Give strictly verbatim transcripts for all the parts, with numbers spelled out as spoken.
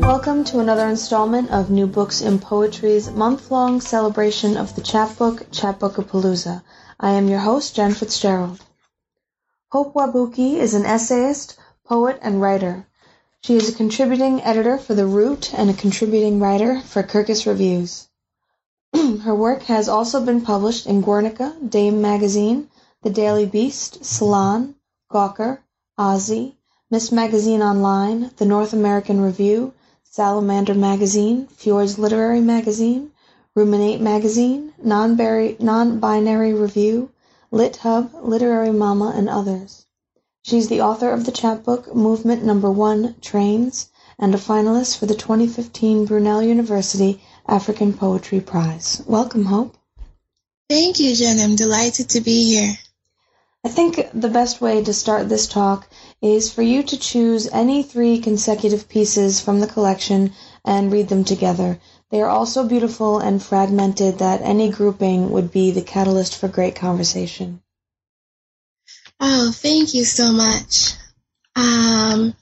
Welcome to another installment of New Books in Poetry's month-long celebration of the chapbook, Chapbookapalooza. I am your host, Jen Fitzgerald. Hope Wabuki is an essayist, poet, and writer. She is a contributing editor for The Root and a contributing writer for Kirkus Reviews. Her work has also been published in Guernica, Dame Magazine, The Daily Beast, Salon, Gawker, Ozzy, Miss Magazine Online, The North American Review, Salamander Magazine, Fjords Literary Magazine, Ruminate Magazine, Non-Binary Review, Lit Hub, Literary Mama, and others. She's the author of the chapbook Movement Number one, Trains, and a finalist for the twenty fifteen Brunel University African Poetry Prize. Welcome, Hope. Thank you, Jen. I'm delighted to be here. I think the best way to start this talk is for you to choose any three consecutive pieces from the collection and read them together. They are all so beautiful and fragmented that any grouping would be the catalyst for great conversation. Oh, thank you so much. Um,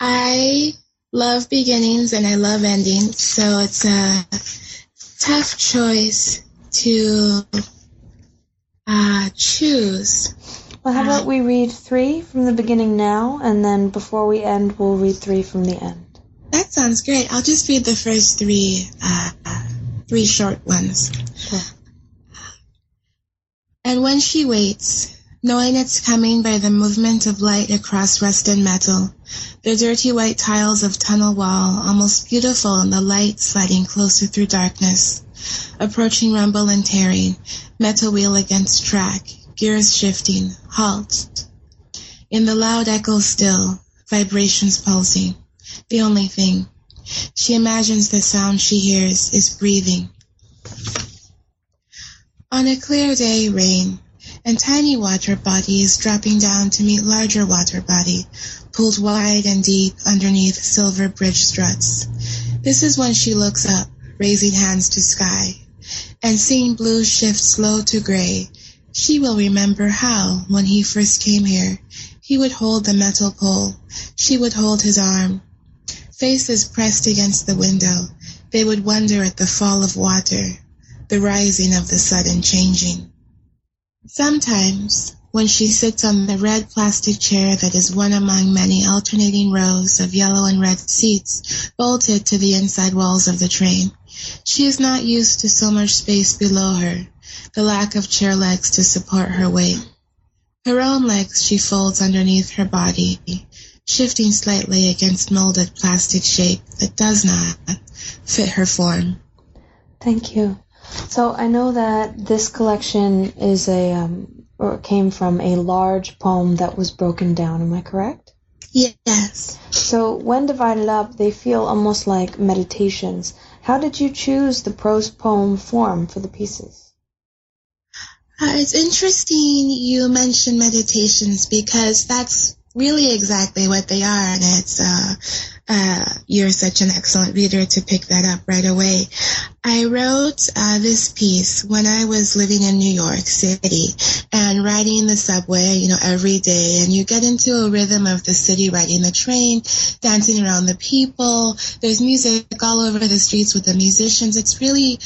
I love beginnings and I love endings, so it's a tough choice to uh, choose. Well, how about we read three from the beginning now, and then before we end, we'll read three from the end. That sounds great. I'll just read the first three, uh, three short ones. Sure. And when she waits, knowing it's coming by the movement of light across rusted metal, the dirty white tiles of tunnel wall, almost beautiful in the light sliding closer through darkness, approaching rumble and tearing, metal wheel against track, gears shifting, halt. In the loud echo still, vibrations pulsing. The only thing she imagines the sound she hears is breathing. On a clear day, rain, and tiny water bodies dropping down to meet larger water body, pulled wide and deep underneath silver bridge struts. This is when she looks up, raising hands to sky, and seeing blue shift slow to gray. She will remember how, when he first came here, he would hold the metal pole. She would hold his arm. Faces pressed against the window, they would wonder at the fall of water, the rising of the sudden changing. Sometimes, when she sits on the red plastic chair that is one among many alternating rows of yellow and red seats bolted to the inside walls of the train, she is not used to so much space below her, the lack of chair legs to support her weight. Her own legs she folds underneath her body, shifting slightly against molded plastic shape that does not fit her form. Thank you. So I know that this collection is a um, or came from a large poem that was broken down. Am I correct? Yes. So when divided up, they feel almost like meditations. How did you choose the prose poem form for the pieces? Uh, it's interesting you mentioned meditations because that's really exactly what they are, and it's uh, uh, you're such an excellent reader to pick that up right away. I wrote uh, this piece when I was living in New York City and riding the subway, you know, every day, and you get into a rhythm of the city, riding the train, dancing around the people. There's music all over the streets with the musicians. It's really...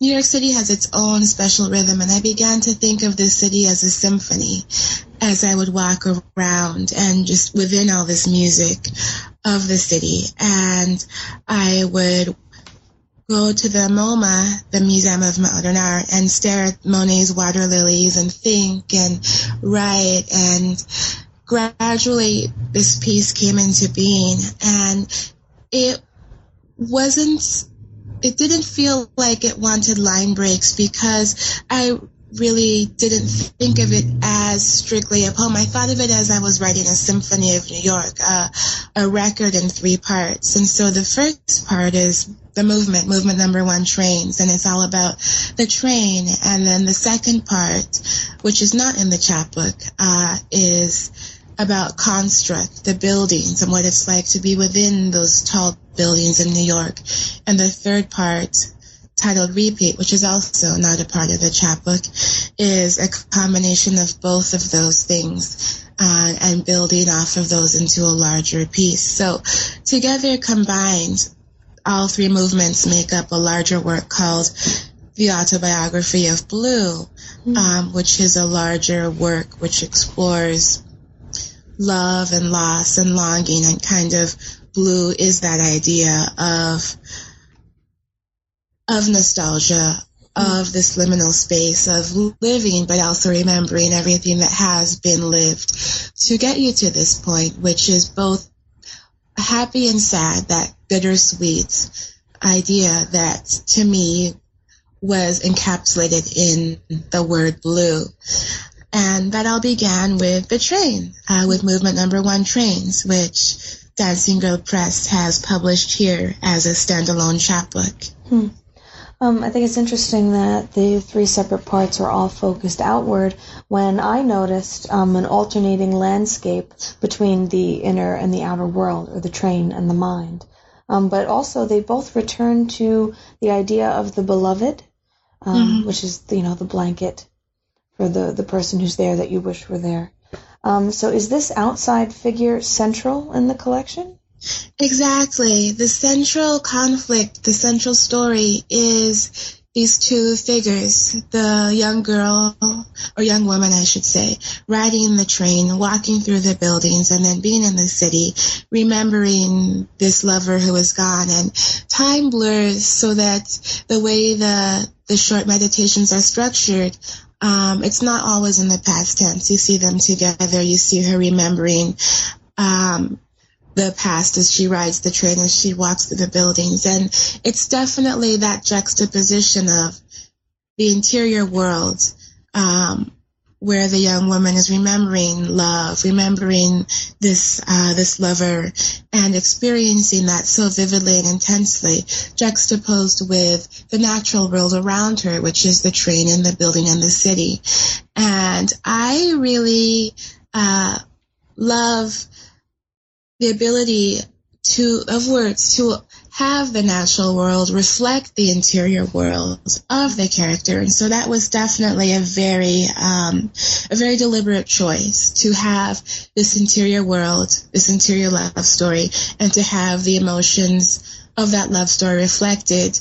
New York City has its own special rhythm, and I began to think of this city as a symphony as I would walk around and just within all this music. of the city, and I would go to the MoMA, the Museum of Modern Art, and stare at Monet's water lilies and think and write, and gradually this piece came into being, and it wasn't, it didn't feel like it wanted line breaks because I really didn't think of it as strictly a poem. I thought of it as I was writing a symphony of New York, uh, a record in three parts. And so the first part is the movement, movement number one, trains, and it's all about the train. And then the second part, which is not in the chapbook, uh, is about construct, the buildings, and what it's like to be within those tall buildings in New York. And the third part, titled Repeat, which is also not a part of the chapbook, is a combination of both of those things, uh, and building off of those into a larger piece. So together combined, all three movements make up a larger work called The Autobiography of Blue, mm-hmm. um, which is a larger work which explores love and loss and longing, and kind of blue is that idea of of nostalgia, mm-hmm. of this liminal space of living, but also remembering everything that has been lived to get you to this point, which is both happy and sad, that bittersweet idea that to me was encapsulated in the word blue. And that all began with the train, uh, with movement number one, Trains, which Dancing Girl Press has published here as a standalone chapbook. Hmm. Um, I think it's interesting that the three separate parts are all focused outward, when I noticed um, an alternating landscape between the inner and the outer world, or the train and the mind. Um, but also they both return to the idea of the beloved, um, mm-hmm. which is, you know, the blanket for the, the person who's there that you wish were there. Um, so is this outside figure central in the collection? Exactly. The central conflict, the central story is these two figures, the young girl, or young woman, I should say, riding the train, walking through the buildings, and then being in the city, remembering this lover who is gone. And time blurs so that the way the, the short meditations are structured, um, it's not always in the past tense. You see them together. You see her remembering um the past as she rides the train, as she walks through the buildings. And it's definitely that juxtaposition of the interior world, um, where the young woman is remembering love, remembering this, uh, this lover, and experiencing that so vividly and intensely, juxtaposed with the natural world around her, which is the train and the building and the city. And I really, uh, love the ability to of words to have the natural world reflect the interior world of the character, and so that was definitely a very um, a very deliberate choice to have this interior world, this interior love story, and to have the emotions of that love story reflected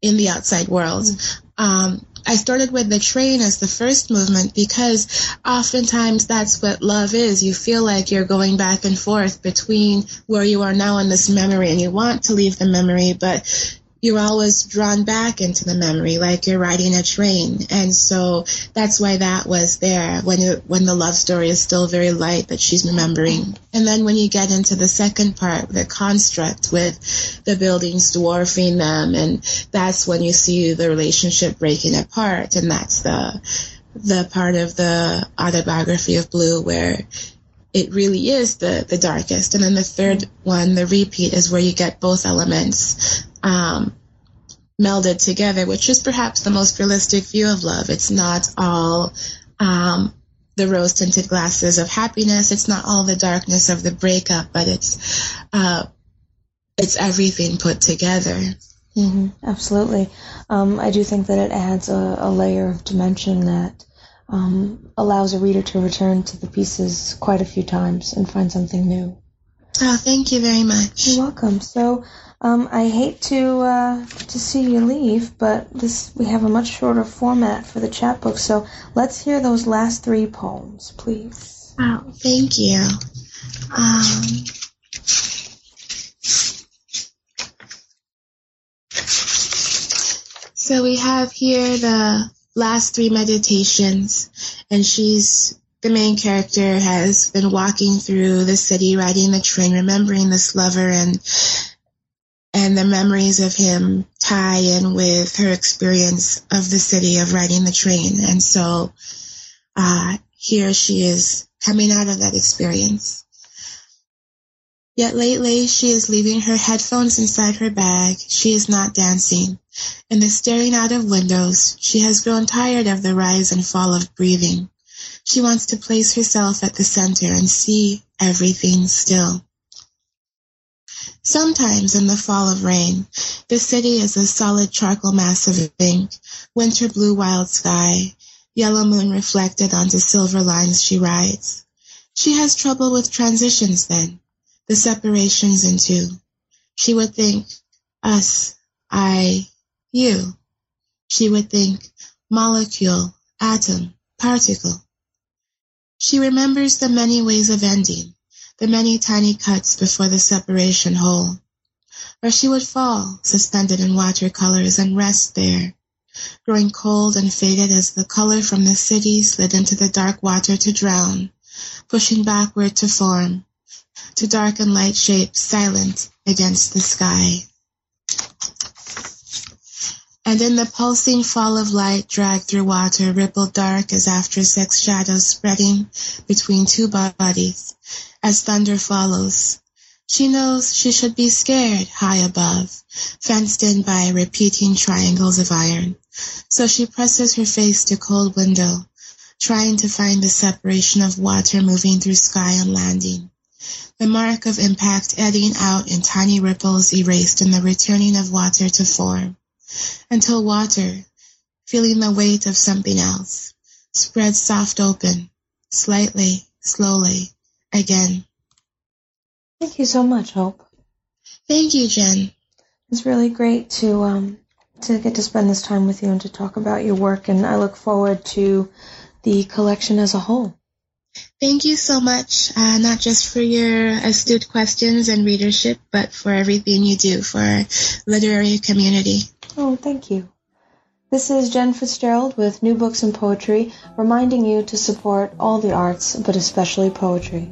in the outside world. Mm-hmm. Um, I started with the train as the first movement because oftentimes that's what love is. You feel like you're going back and forth between where you are now and this memory, and you want to leave the memory, but you're always drawn back into the memory like you're riding a train. And so that's why that was there, when it, when the love story is still very light that she's remembering. And then when you get into the second part, the construct with the buildings dwarfing them, and that's when you see the relationship breaking apart. And that's the the part of the Autobiography of Blue where it really is the, the darkest. And then the third one, the repeat, is where you get both elements Um, melded together, which is perhaps the most realistic view of love. It's not all um, the rose-tinted glasses of happiness. It's not all the darkness of the breakup, but it's uh, it's everything put together. Mm-hmm. Absolutely. Um, I do think that it adds a, a layer of dimension that um, allows a reader to return to the pieces quite a few times and find something new. Oh, thank you very much. You're welcome. So, Um, I hate to uh, to see you leave, but this we have a much shorter format for the chapbook, so let's hear those last three poems, please. Wow, thank you. Um, So we have here the last three meditations, and she's, the main character has been walking through the city, riding the train, remembering this lover and and the memories of him tie in with her experience of the city, of riding the train. And so uh, here she is coming out of that experience. Yet lately she is leaving her headphones inside her bag. She is not dancing. In the staring out of windows, she has grown tired of the rise and fall of breathing. She wants to place herself at the center and see everything still. Sometimes in the fall of rain, the city is a solid charcoal mass of ink, winter blue wild sky, yellow moon reflected onto silver lines she rides. She has trouble with transitions then, the separations in two. She would think, us, I, you. She would think, molecule, atom, particle. She remembers the many ways of ending, the many tiny cuts before the separation whole. Or she would fall, suspended in watercolors, and rest there, growing cold and faded as the color from the city slid into the dark water to drown, pushing backward to form, to dark and light shapes silent against the sky. And in the pulsing fall of light dragged through water, rippled dark as after sex shadows spreading between two bodies, as thunder follows. She knows she should be scared high above, fenced in by repeating triangles of iron. So she presses her face to cold window, trying to find the separation of water moving through sky and landing. The mark of impact eddying out in tiny ripples erased in the returning of water to form. Until water, feeling the weight of something else, spreads soft open, slightly, slowly, again. Thank you so much, Hope. Thank you, Jen. It's really great to um to get to spend this time with you and to talk about your work, and I look forward to the collection as a whole. Thank you so much, uh, not just for your astute questions and readership, but for everything you do for our literary community. Oh, thank you. This is Jen Fitzgerald with New Books and Poetry, reminding you to support all the arts, but especially poetry.